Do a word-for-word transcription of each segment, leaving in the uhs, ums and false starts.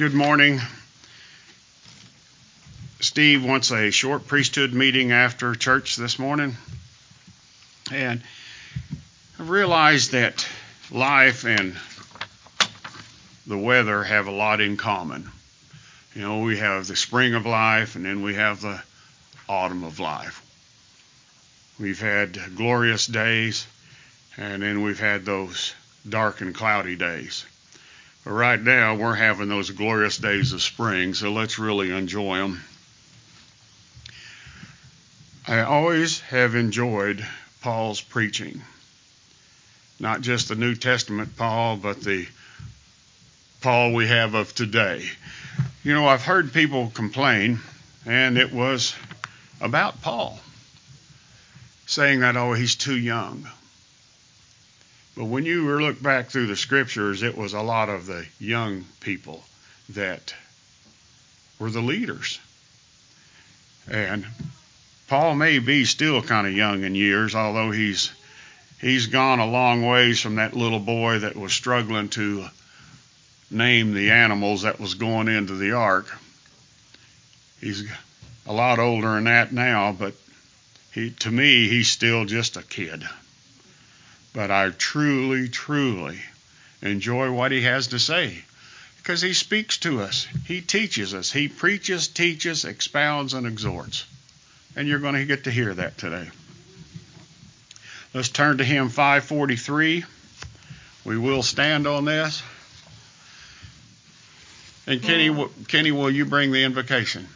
Good morning. Steve wants a short priesthood meeting after church this morning. And I realized that life and the weather have a lot in common. You know, we have the spring of life and then we have the autumn of life. We've had glorious days and then we've had those dark and cloudy days. But right now, we're having those glorious days of spring, so let's really enjoy them. I always have enjoyed Paul's preaching. Not just the New Testament Paul, but the Paul we have of today. You know, I've heard people complain, and it was about Paul, saying that, oh, he's too young. But when you look back through the scriptures, it was a lot of the young people that were the leaders. And Paul may be still kind of young in years, although he's he's gone a long ways from that little boy that was struggling to name the animals that was going into the ark. He's a lot older than that now, but he, to me, he's still just a kid. But I truly, truly enjoy what he has to say because he speaks to us. He teaches us. He preaches, teaches, expounds, and exhorts. And you're going to get to hear that today. Let's turn to hymn five forty-three. We will stand on this. And Kenny, Kenny, will you bring the invocation?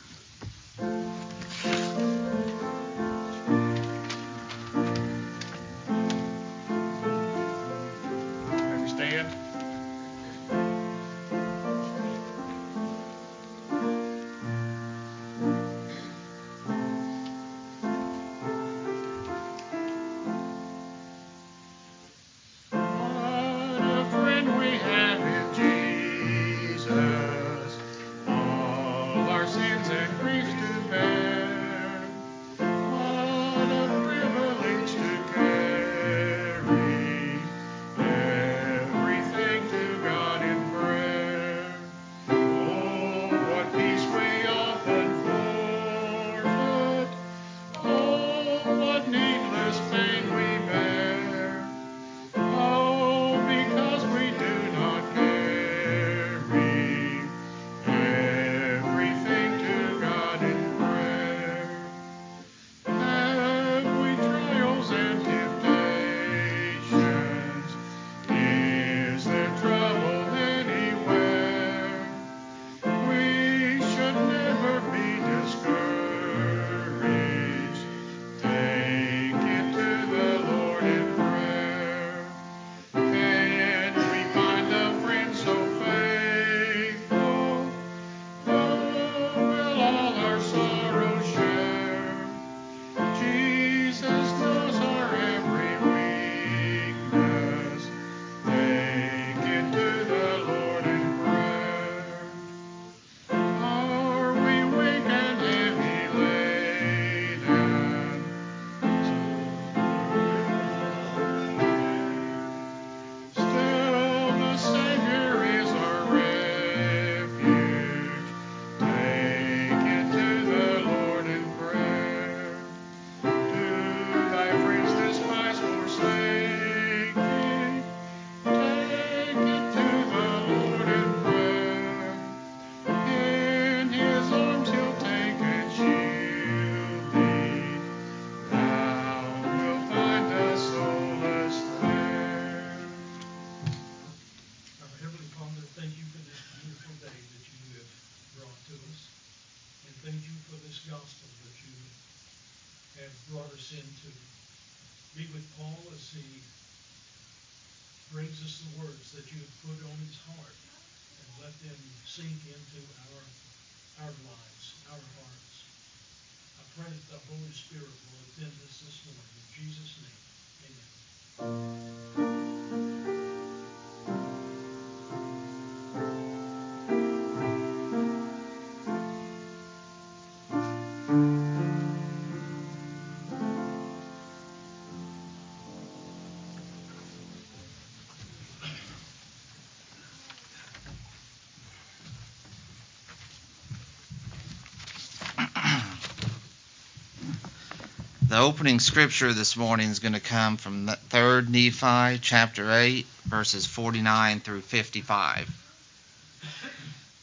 The opening scripture this morning is going to come from three Nephi chapter eight, verses forty-nine through fifty-five.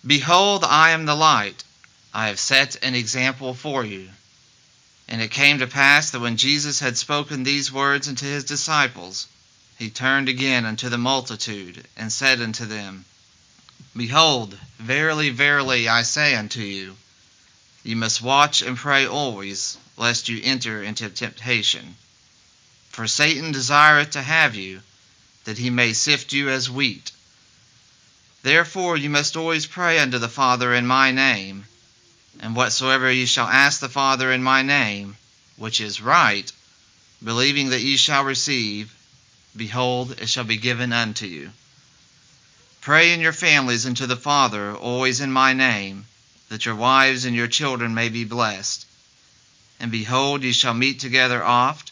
Behold, I am the light. I have set an example for you. And it came to pass that when Jesus had spoken these words unto his disciples, he turned again unto the multitude, and said unto them, Behold, verily, verily, I say unto you, you must watch and pray always, lest you enter into temptation. For Satan desireth to have you, that he may sift you as wheat. Therefore you must always pray unto the Father in my name, and whatsoever ye shall ask the Father in my name, which is right, believing that ye shall receive, behold, it shall be given unto you. Pray in your families unto the Father always in my name, that your wives and your children may be blessed. And behold, ye shall meet together oft,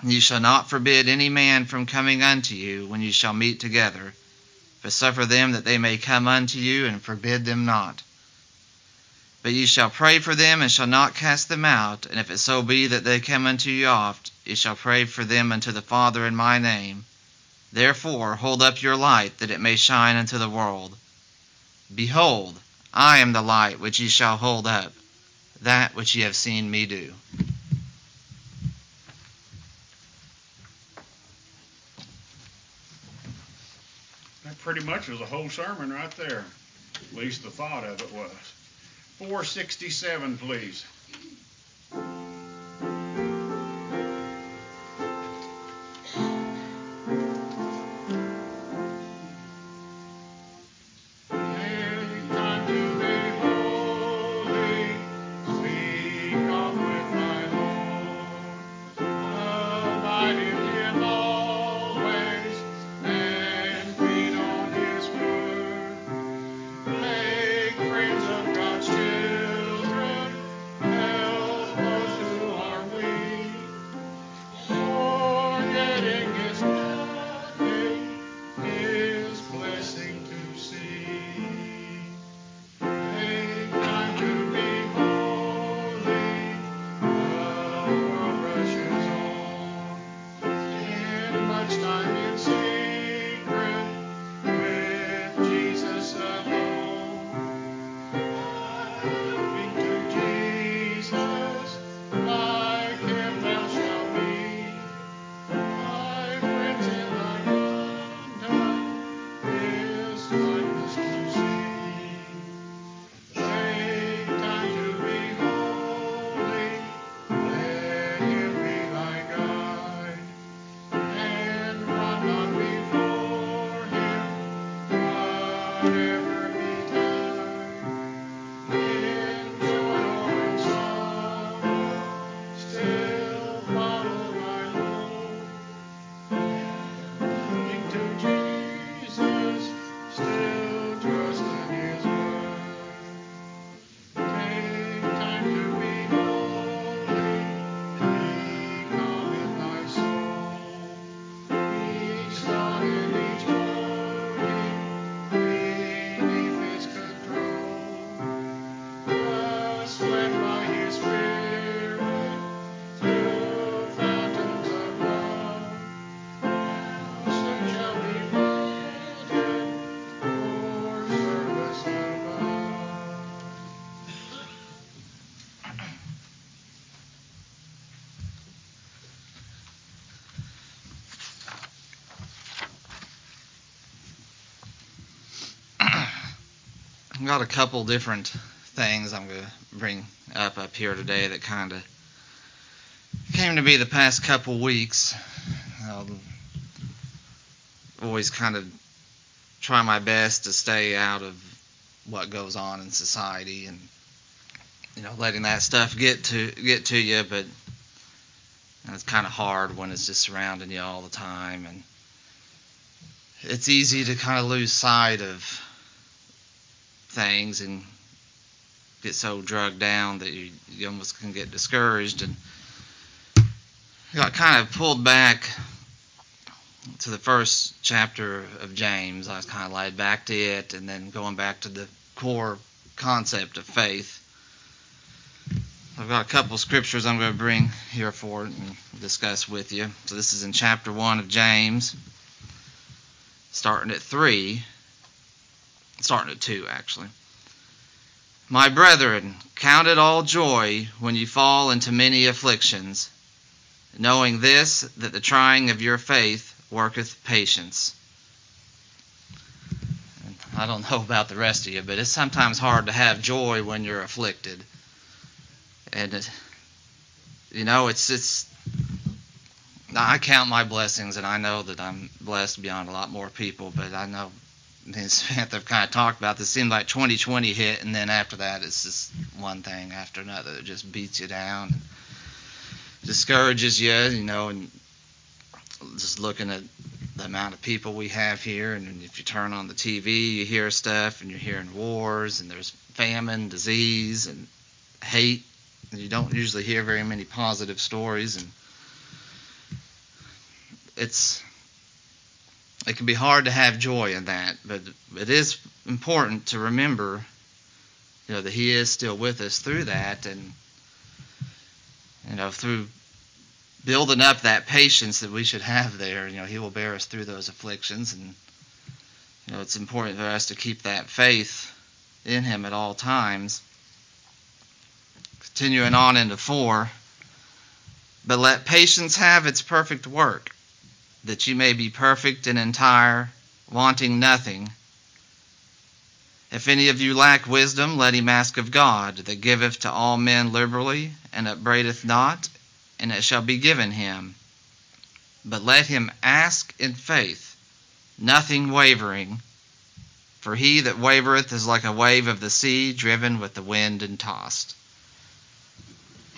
and ye shall not forbid any man from coming unto you when ye shall meet together, but suffer them that they may come unto you, and forbid them not. But ye shall pray for them, and shall not cast them out, and if it so be that they come unto you oft, ye shall pray for them unto the Father in my name. Therefore hold up your light, that it may shine unto the world. Behold, I am the light which ye shall hold up, that which ye have seen me do. That pretty much was a whole sermon right there. At least the thought of it was. four sixty-seven, please. I've got a couple different things I'm going to bring up up here today that kind of came to be the past couple weeks. I'll always kind of try my best to stay out of what goes on in society and, you know, letting that stuff get to get to you, but it's kind of hard when it's just surrounding you all the time, and it's easy to kind of lose sight of things and get so drugged down that you, you almost can get discouraged, and got kind of pulled back to the first chapter of James. I was kind of led back to it, and then going back to the core concept of faith. I've got a couple scriptures I'm going to bring here for and discuss with you. So this is in chapter one of James, starting at three, starting at two actually. My brethren, count it all joy when you fall into many afflictions, knowing this, that the trying of your faith worketh patience. And I don't know about the rest of you, but it's sometimes hard to have joy when you're afflicted. And, it, you know, it's, it's, I count my blessings, and I know that I'm blessed beyond a lot more people, but I know, me and Samantha have kind of talked about this, it seemed like twenty twenty hit, and then after that, it's just one thing after another that just beats you down, discourages you, you know, and just looking at the amount of people we have here, and if you turn on the T V, you hear stuff, and you're hearing wars, and there's famine, disease, and hate. You don't usually hear very many positive stories, and it's it can be hard to have joy in that, but it is important to remember, you know, that He is still with us through that, and you know, through building up that patience that we should have there. You know, He will bear us through those afflictions, and you know, it's important for us to keep that faith in Him at all times. Continuing on into four, but let patience have its perfect work, that you may be perfect and entire, wanting nothing. If any of you lack wisdom, let him ask of God, that giveth to all men liberally, and upbraideth not, and it shall be given him. But let him ask in faith, nothing wavering, for he that wavereth is like a wave of the sea, driven with the wind and tossed.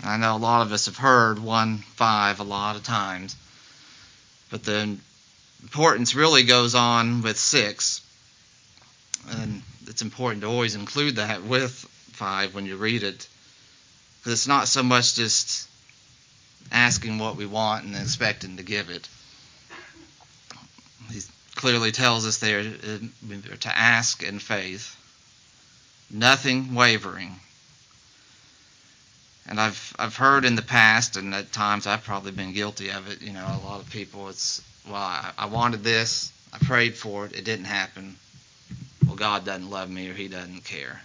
I know a lot of us have heard one five a lot of times, but the importance really goes on with six, and it's important to always include that with five when you read it, because it's not so much just asking what we want and expecting to give it. He clearly tells us there to ask in faith, nothing wavering. And I've I've heard in the past, and at times I've probably been guilty of it, you know, a lot of people, it's, well, I, I wanted this, I prayed for it, it didn't happen. Well, God doesn't love me, or He doesn't care.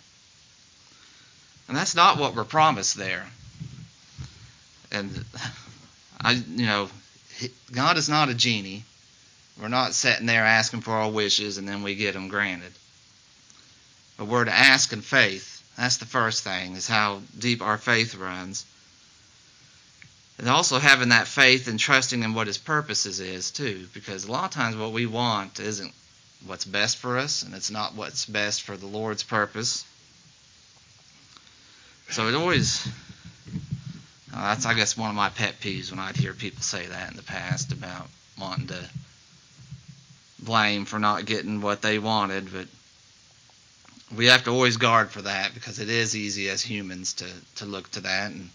And that's not what we're promised there. And, I, you know, God is not a genie. We're not sitting there asking for our wishes, and then we get them granted. But we're to ask in faith. That's the first thing, is how deep our faith runs. And also having that faith and trusting in what His purposes is, too, because a lot of times what we want isn't what's best for us, and it's not what's best for the Lord's purpose. So it always, uh, that's, I guess, one of my pet peeves when I'd hear people say that in the past about wanting to blame for not getting what they wanted, but we have to always guard for that, because it is easy as humans to, to look to that. And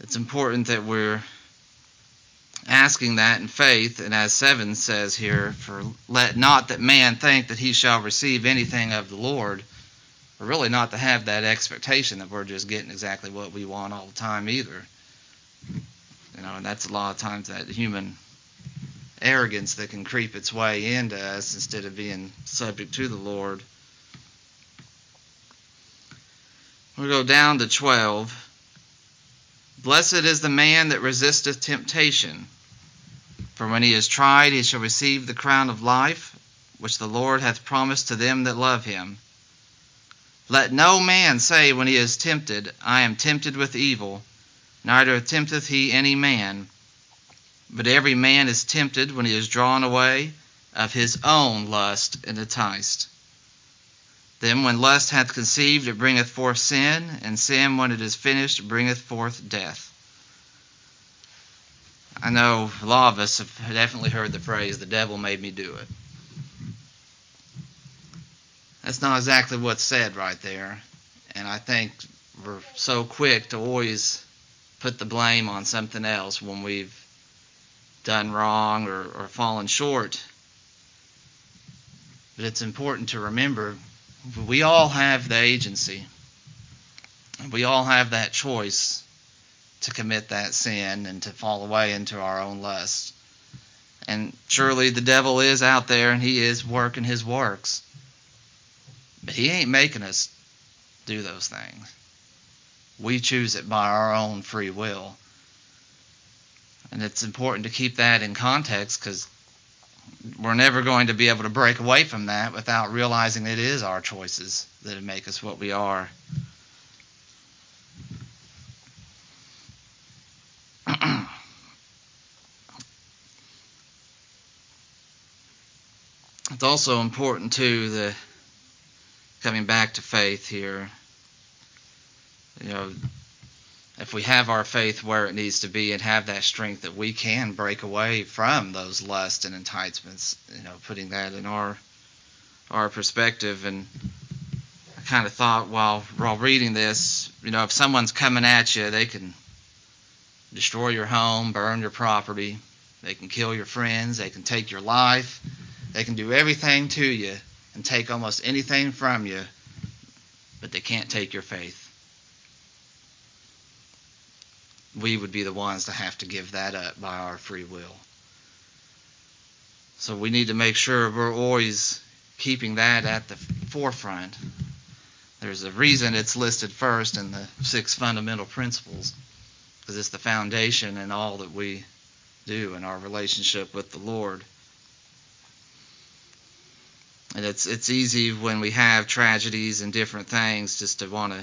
it's important that we're asking that in faith, and as seven says here, for let not that man think that he shall receive anything of the Lord. We're really not to have that expectation that we're just getting exactly what we want all the time either. You know, and that's a lot of times that human arrogance that can creep its way into us instead of being subject to the Lord. We'll go down to twelve. Blessed is the man that resisteth temptation, for when he is tried he shall receive the crown of life, which the Lord hath promised to them that love him. Let no man say when he is tempted, I am tempted with evil, neither tempteth he any man. But every man is tempted when he is drawn away of his own lust and enticed. Then when lust hath conceived, it bringeth forth sin, and sin, when it is finished, bringeth forth death. I know a lot of us have definitely heard the phrase, the devil made me do it. That's not exactly what's said right there. And I think we're so quick to always put the blame on something else when we've done wrong or, or fallen short. But it's important to remember we all have the agency. we all have that choice to commit that sin and to fall away into our own lust. And surely the devil is out there and he is working his works. But he ain't making us do those things. We choose it by our own free will. And it's important to keep that in context, because we're never going to be able to break away from that without realizing it is our choices that make us what we are. It's also important, too, the coming back to faith here. You know, if we have our faith where it needs to be and have that strength, that we can break away from those lusts and enticements, you know, putting that in our our perspective. And I kind of thought while while reading this, you know, if someone's coming at you, they can destroy your home, burn your property, they can kill your friends, they can take your life, they can do everything to you and take almost anything from you, but they can't take your faith. We would be the ones to have to give that up by our free will. So we need to make sure we're always keeping that at the forefront. There's a reason it's listed first in the six fundamental principles, because it's the foundation in all that we do in our relationship with the Lord. And it's it's easy when we have tragedies and different things just to want to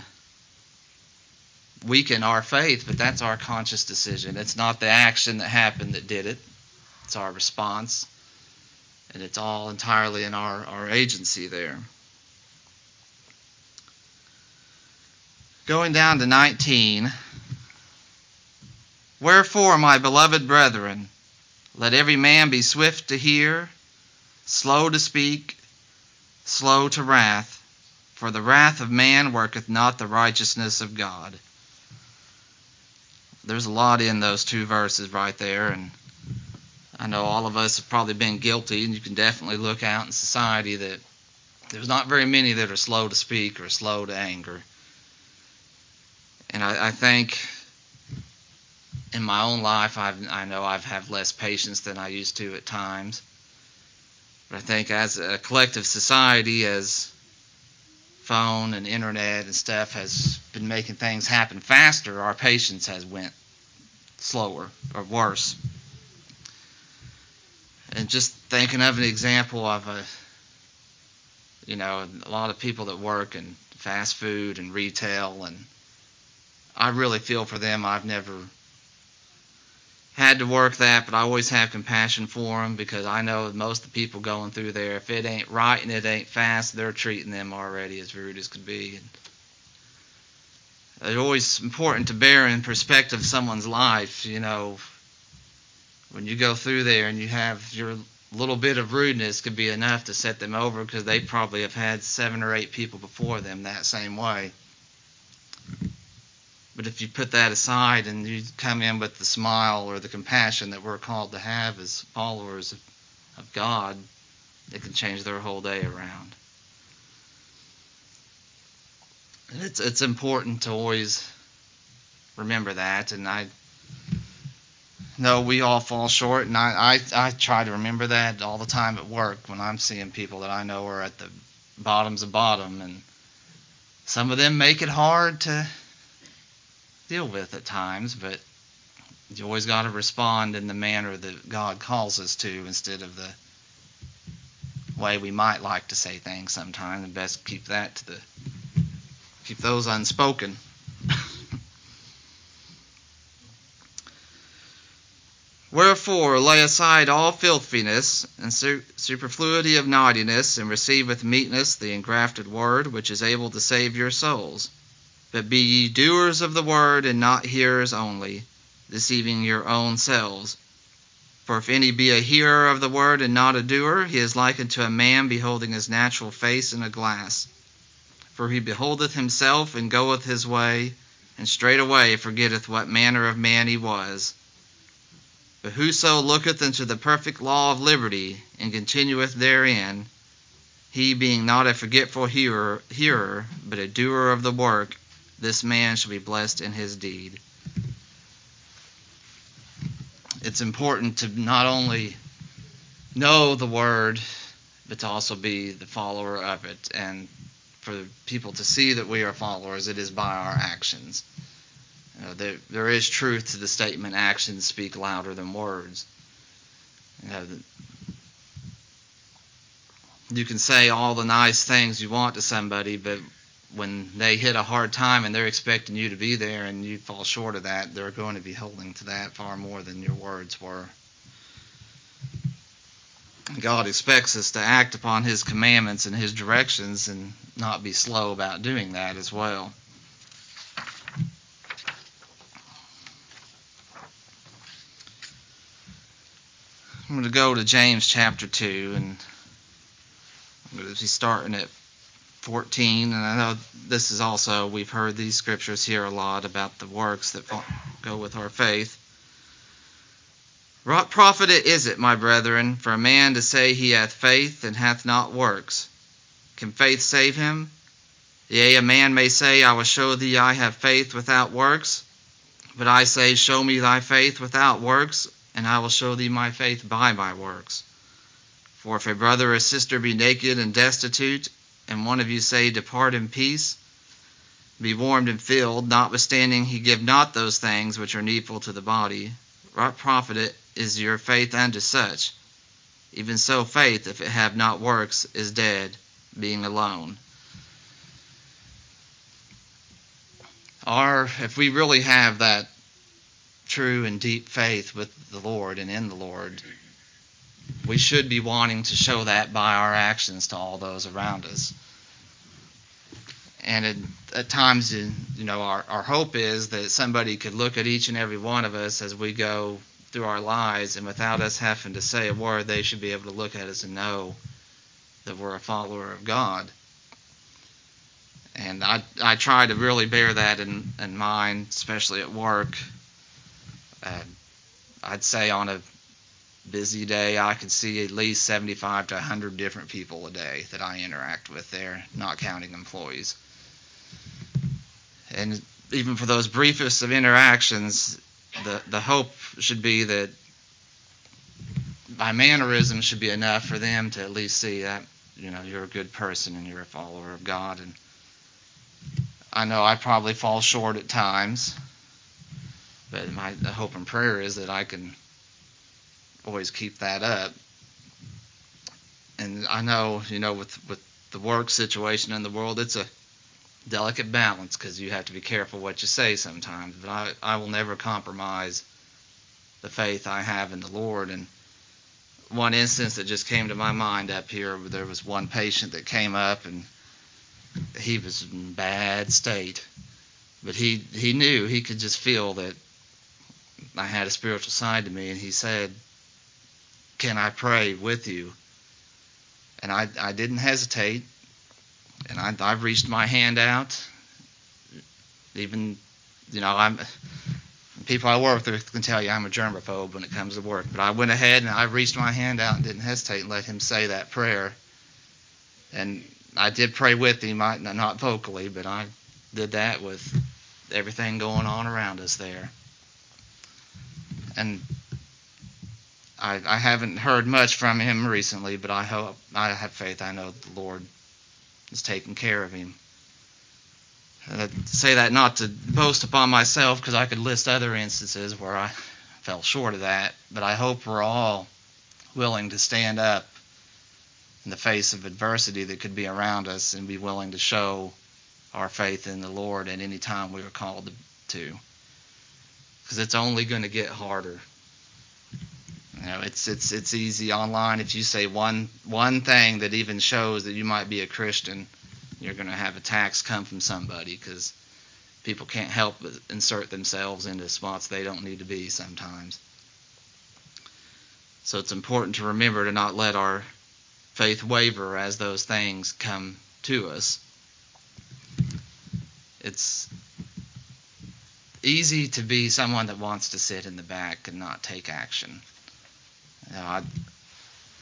weaken our faith, but that's our conscious decision. It's not the action that happened that did it. It's our response, and it's all entirely in our, our agency there. Going down to nineteen, wherefore, my beloved brethren, let every man be swift to hear, slow to speak, slow to wrath, for the wrath of man worketh not the righteousness of God. There's a lot in those two verses right there, and I know all of us have probably been guilty, and you can definitely look out in society that there's not very many that are slow to speak or slow to anger. And I, I think in my own life, I've, I know I've had less patience than I used to at times. But I think as a collective society, as phone and internet and stuff has been making things happen faster, our patience has went slower or worse. And just thinking of an example of a, you know, a lot of people that work in fast food and retail, and I really feel for them. I've never had to work that, but I always have compassion for them, because I know most of the people going through there, if it ain't right and it ain't fast, they're treating them already as rude as could be. And it's always important to bear in perspective someone's life, you know, when you go through there and you have your little bit of rudeness could be enough to set them over, because they probably have had seven or eight people before them that same way. But if you put that aside and you come in with the smile or the compassion that we're called to have as followers of, of God, it can change their whole day around. And it's it's important to always remember that. And I know we all fall short, and I, I, I try to remember that all the time at work when I'm seeing people that I know are at the bottoms of bottom. And some of them make it hard to deal with at times, but you always got to respond in the manner that God calls us to, instead of the way we might like to say things sometimes. And best keep that to the keep those unspoken. Wherefore, lay aside all filthiness and su- superfluity of naughtiness, and receive with meekness the engrafted word, which is able to save your souls. But be ye doers of the word, and not hearers only, deceiving your own selves. For if any be a hearer of the word, and not a doer, he is like unto a man beholding his natural face in a glass. For he beholdeth himself, and goeth his way, and straightway forgetteth what manner of man he was. But whoso looketh into the perfect law of liberty, and continueth therein, he being not a forgetful hearer, hearer but a doer of the work, This man shall be blessed in his deed. It's important to not only know the word, but to also be the follower of it. And for people to see that we are followers, it is by our actions. You know, there, there is truth to the statement, actions speak louder than words. You know, the, you can say all the nice things you want to somebody, but when they hit a hard time and they're expecting you to be there and you fall short of that, they're going to be holding to that far more than your words were. God expects us to act upon his commandments and his directions and not be slow about doing that as well. I'm going to go to James chapter two, and I'm going to be starting at fourteen. And I know this is also, we've heard these scriptures here a lot about the works that go with our faith. What profit is it, my brethren, for a man to say he hath faith and hath not works? Can faith save him? Yea, a man may say, I will show thee I have faith without works. But I say, show me thy faith without works, and I will show thee my faith by my works. For if a brother or sister be naked and destitute, and one of you say, Depart in peace, be warmed and filled, notwithstanding he give not those things which are needful to the body, what profit is your faith unto such? Even so faith, if it have not works, is dead, being alone. Our, if we really have that true and deep faith with the Lord and in the Lord, we should be wanting to show that by our actions to all those around us. And it, at times, you know, our, our hope is that somebody could look at each and every one of us as we go through our lives, and without us having to say a word, they should be able to look at us and know that we're a follower of God. And I I try to really bear that in, in mind, especially at work. Uh, I'd say on a busy day, I can see at least seventy-five to one hundred different people a day that I interact with there, not counting employees. And even for those briefest of interactions, the, the hope should be that my mannerism should be enough for them to at least see that, you know, you're a good person and you're a follower of God. And I know I probably fall short at times, but my hope and prayer is that I can always keep that up. And I know, you know, with, with the work situation in the world, it's a delicate balance because you have to be careful what you say sometimes. But I, I will never compromise the faith I have in the Lord. And one instance that just came to my mind up here, there was one patient that came up and he was in bad state. But he, he knew, he could just feel that I had a spiritual side to me. And he said, can I pray with you? And I, I didn't hesitate. And I, I reached my hand out. Even, you know, I'm people I work with can tell you I'm a germaphobe when it comes to work. But I went ahead and I reached my hand out and didn't hesitate and let him say that prayer. And I did pray with him, I, not vocally, but I did that with everything going on around us there. And I, I haven't heard much from him recently, but I hope, I have faith, I know the Lord is taking care of him. And I say that not to boast upon myself, because I could list other instances where I fell short of that, but I hope we're all willing to stand up in the face of adversity that could be around us and be willing to show our faith in the Lord at any time we are called to. Because it's only going to get harder. You know, it's it's it's easy online. If you say one one thing that even shows that you might be a Christian, you're going to have attacks come from somebody because people can't help but insert themselves into spots they don't need to be sometimes. So it's important to remember to not let our faith waver as those things come to us. It's easy to be someone that wants to sit in the back and not take action. You know, I,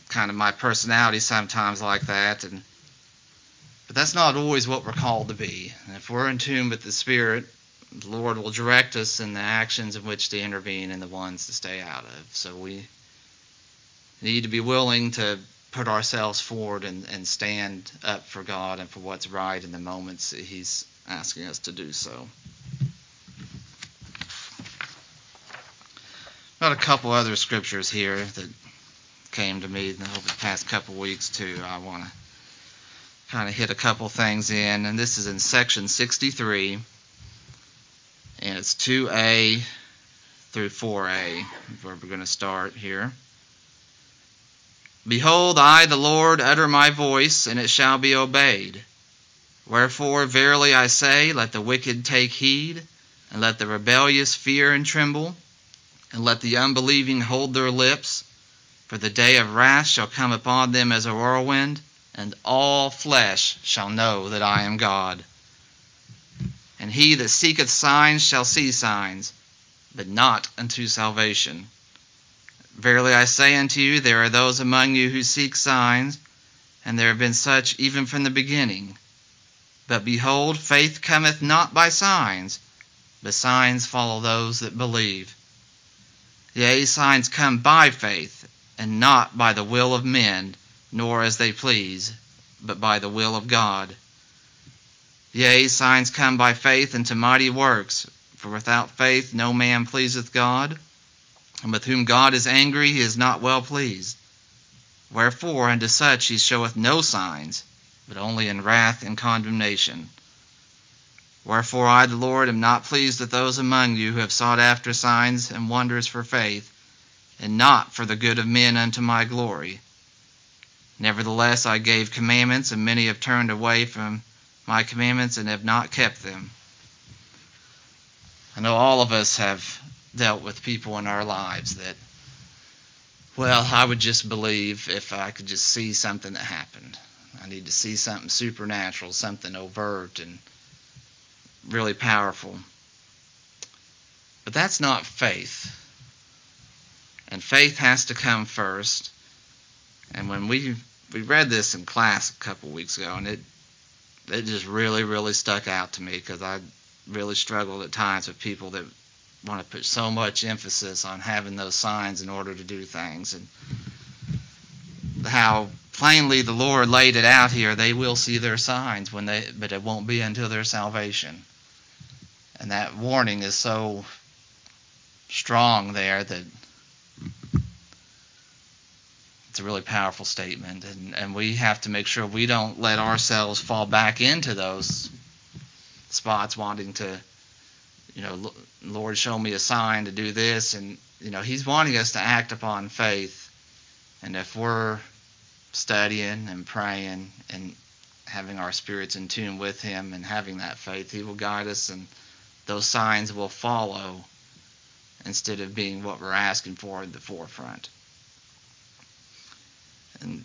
kind of my personality sometimes like that, and But that's not always what we're called to be. And if we're in tune with the Spirit, the Lord will direct us in the actions in which to intervene and the ones to stay out of. So we need to be willing to put ourselves forward and, and stand up for God and for what's right in the moments that He's asking us to do so. Got a couple other scriptures here that came to me over the past couple weeks too. I want to kind of hit a couple things in, and this is in Section sixty-three, and it's two A through four A, where we're going to start here. Behold, I, the Lord, utter my voice, and it shall be obeyed. Wherefore, verily I say, let the wicked take heed, and let the rebellious fear and tremble, and let the unbelieving hold their lips, for the day of wrath shall come upon them as a whirlwind, and all flesh shall know that I am God. And he that seeketh signs shall see signs, but not unto salvation. Verily I say unto you, there are those among you who seek signs, and there have been such even from the beginning. But behold, faith cometh not by signs, but signs follow those that believe. Yea, signs come by faith, and not by the will of men, nor as they please, but by the will of God. Yea, signs come by faith unto mighty works, for without faith no man pleaseth God. And with whom God is angry, he is not well pleased. Wherefore unto such he showeth no signs, but only in wrath and condemnation. Wherefore I, the Lord, am not pleased with those among you who have sought after signs and wonders for faith, and not for the good of men unto my glory. Nevertheless I gave commandments, and many have turned away from my commandments and have not kept them. I know all of us have dealt with people in our lives that, well, I would just believe if I could just see something that happened. I need to see something supernatural, something overt and really powerful. But that's not faith. And faith has to come first. And when we we read this in class a couple weeks ago, and it it just really, really stuck out to me, because I really struggled at times with people that want to put so much emphasis on having those signs in order to do things, and how plainly the Lord laid it out here. They will see their signs when they, but it won't be until their salvation. And that warning is so strong there that it's a really powerful statement, and, and we have to make sure we don't let ourselves fall back into those spots wanting to, you know, Lord, show me a sign to do this. And, you know, He's wanting us to act upon faith. And if we're studying and praying and having our spirits in tune with Him and having that faith, He will guide us, and those signs will follow instead of being what we're asking for in the forefront. And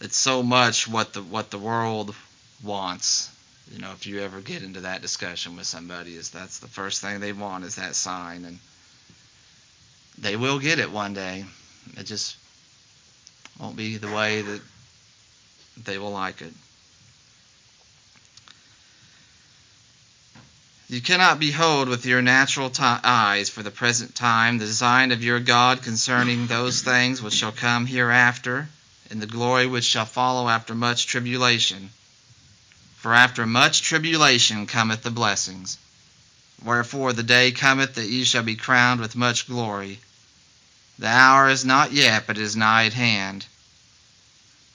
it's so much what the what the world wants. You know, if you ever get into that discussion with somebody, is that's the first thing they want is that sign, and they will get it one day. It just won't be the way that they will like it. You cannot behold with your natural t- eyes for the present time the design of your God concerning those things which shall come hereafter, and the glory which shall follow after much tribulation. For after much tribulation cometh the blessings. Wherefore the day cometh that ye shall be crowned with much glory. The hour is not yet, but is nigh at hand.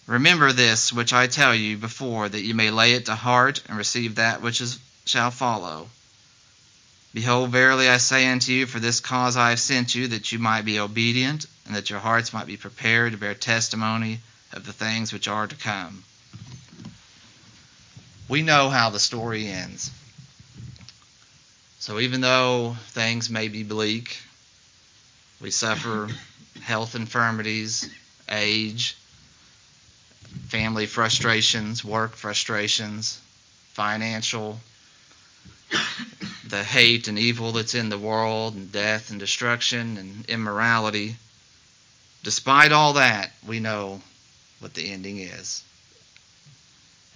Remember this which I tell you before, that ye may lay it to heart, and receive that which is, shall follow. Behold, verily I say unto you, for this cause I have sent you, that you might be obedient, and that your hearts might be prepared to bear testimony of the things which are to come. We know how the story ends. So even though things may be bleak, we suffer health infirmities, age, family frustrations, work frustrations, financial, the hate and evil that's in the world, and death and destruction and immorality. Despite all that, we know what the ending is.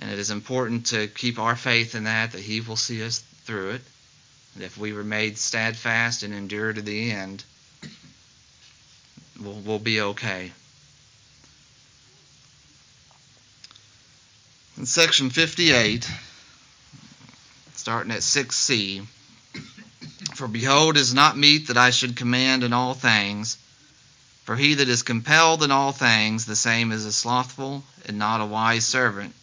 And it is important to keep our faith in that, that he will see us through it. And if we were made steadfast and endure to the end, we'll, we'll be okay. In Section fifty-eight, starting at six C, for behold, it is not meet that I should command in all things. For he that is compelled in all things, the same is a slothful and not a wise servant.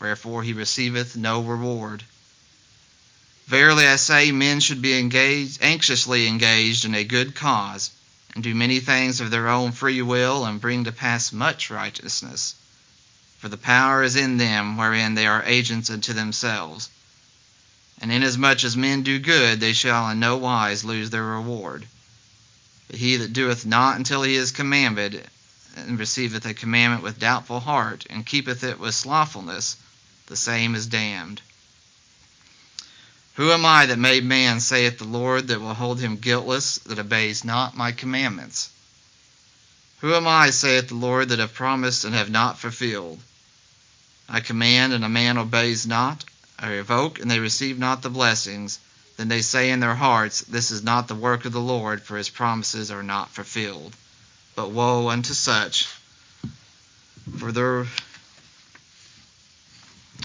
Wherefore he receiveth no reward. Verily I say, men should be engaged, anxiously engaged in a good cause, and do many things of their own free will, and bring to pass much righteousness. For the power is in them, wherein they are agents unto themselves. And inasmuch as men do good, they shall in no wise lose their reward. But he that doeth not until he is commanded, and receiveth a commandment with doubtful heart, and keepeth it with slothfulness, the same is damned. Who am I that made man, saith the Lord, that will hold him guiltless, that obeys not my commandments? Who am I, saith the Lord, that have promised and have not fulfilled? I command, and a man obeys not. I revoke, and they receive not the blessings. Then they say in their hearts, this is not the work of the Lord, for his promises are not fulfilled. But woe unto such, for their...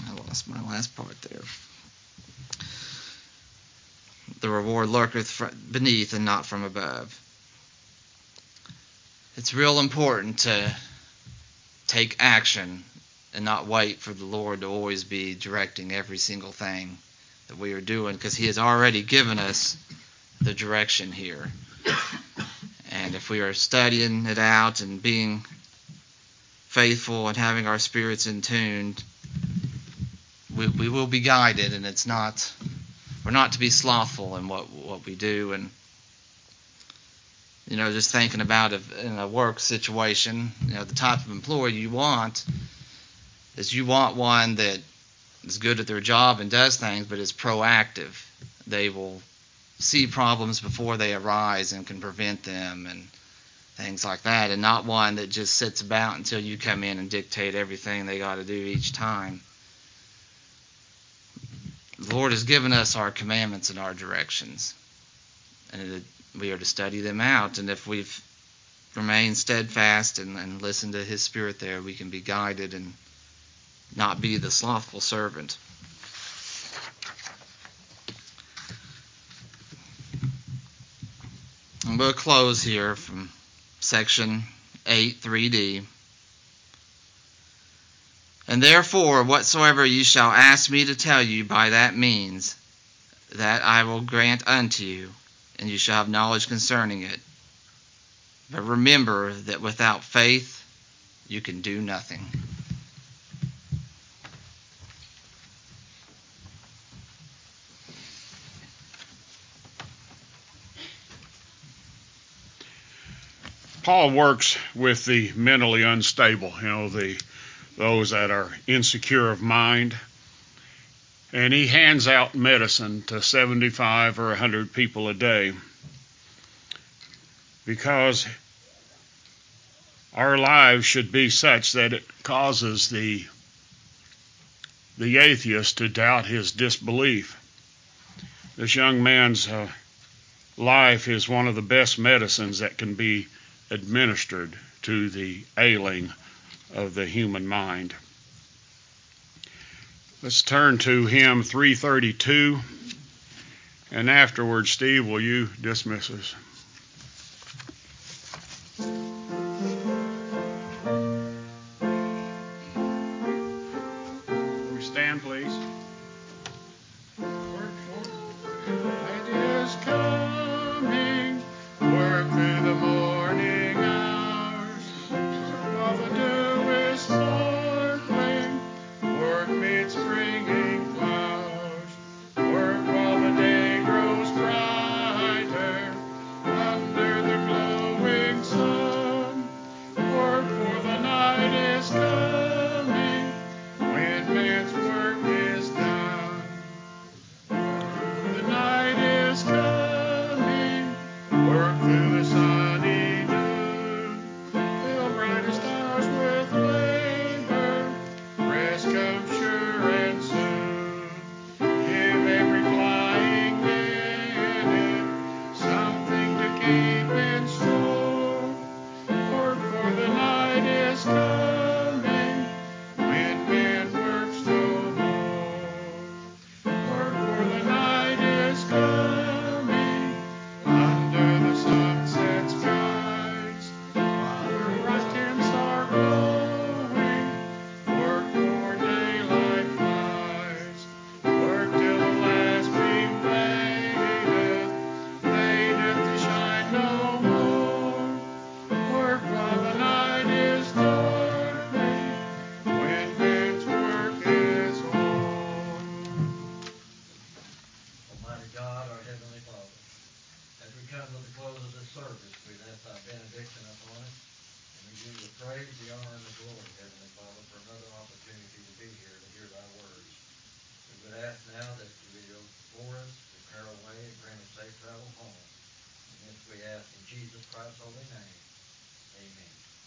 I lost my last part there. The reward lurketh beneath and not from above. It's real important to take action and not wait for the Lord to always be directing every single thing that we are doing, because he has already given us the direction here. And if we are studying it out and being faithful and having our spirits in tune, we, we will be guided, and it's not we're not to be slothful in what what we do. And you know, just thinking about it in a work situation, you know, the type of employee you want is you want one that is good at their job and does things, but is proactive. They will see problems before they arise and can prevent them and things like that, and not one that just sits about until you come in and dictate everything they got to do each time. The Lord has given us our commandments and our directions, and we are to study them out. And if we've remained steadfast and, and listened to his Spirit there, we can be guided and not be the slothful servant. And we'll close here from Section eight, three D. And therefore, whatsoever you shall ask me to tell you by that means, that I will grant unto you, and you shall have knowledge concerning it. But remember that without faith you can do nothing. Paul works with the mentally unstable, you know, the those that are insecure of mind. And he hands out medicine to seventy-five or one hundred people a day, because our lives should be such that it causes the, the atheist to doubt his disbelief. This young man's uh, life is one of the best medicines that can be administered to the ailing of the human mind. Let's turn to hymn three thirty-two, and afterwards, Steve, will you dismiss us? Man's work is done. Christ's holy name. Amen.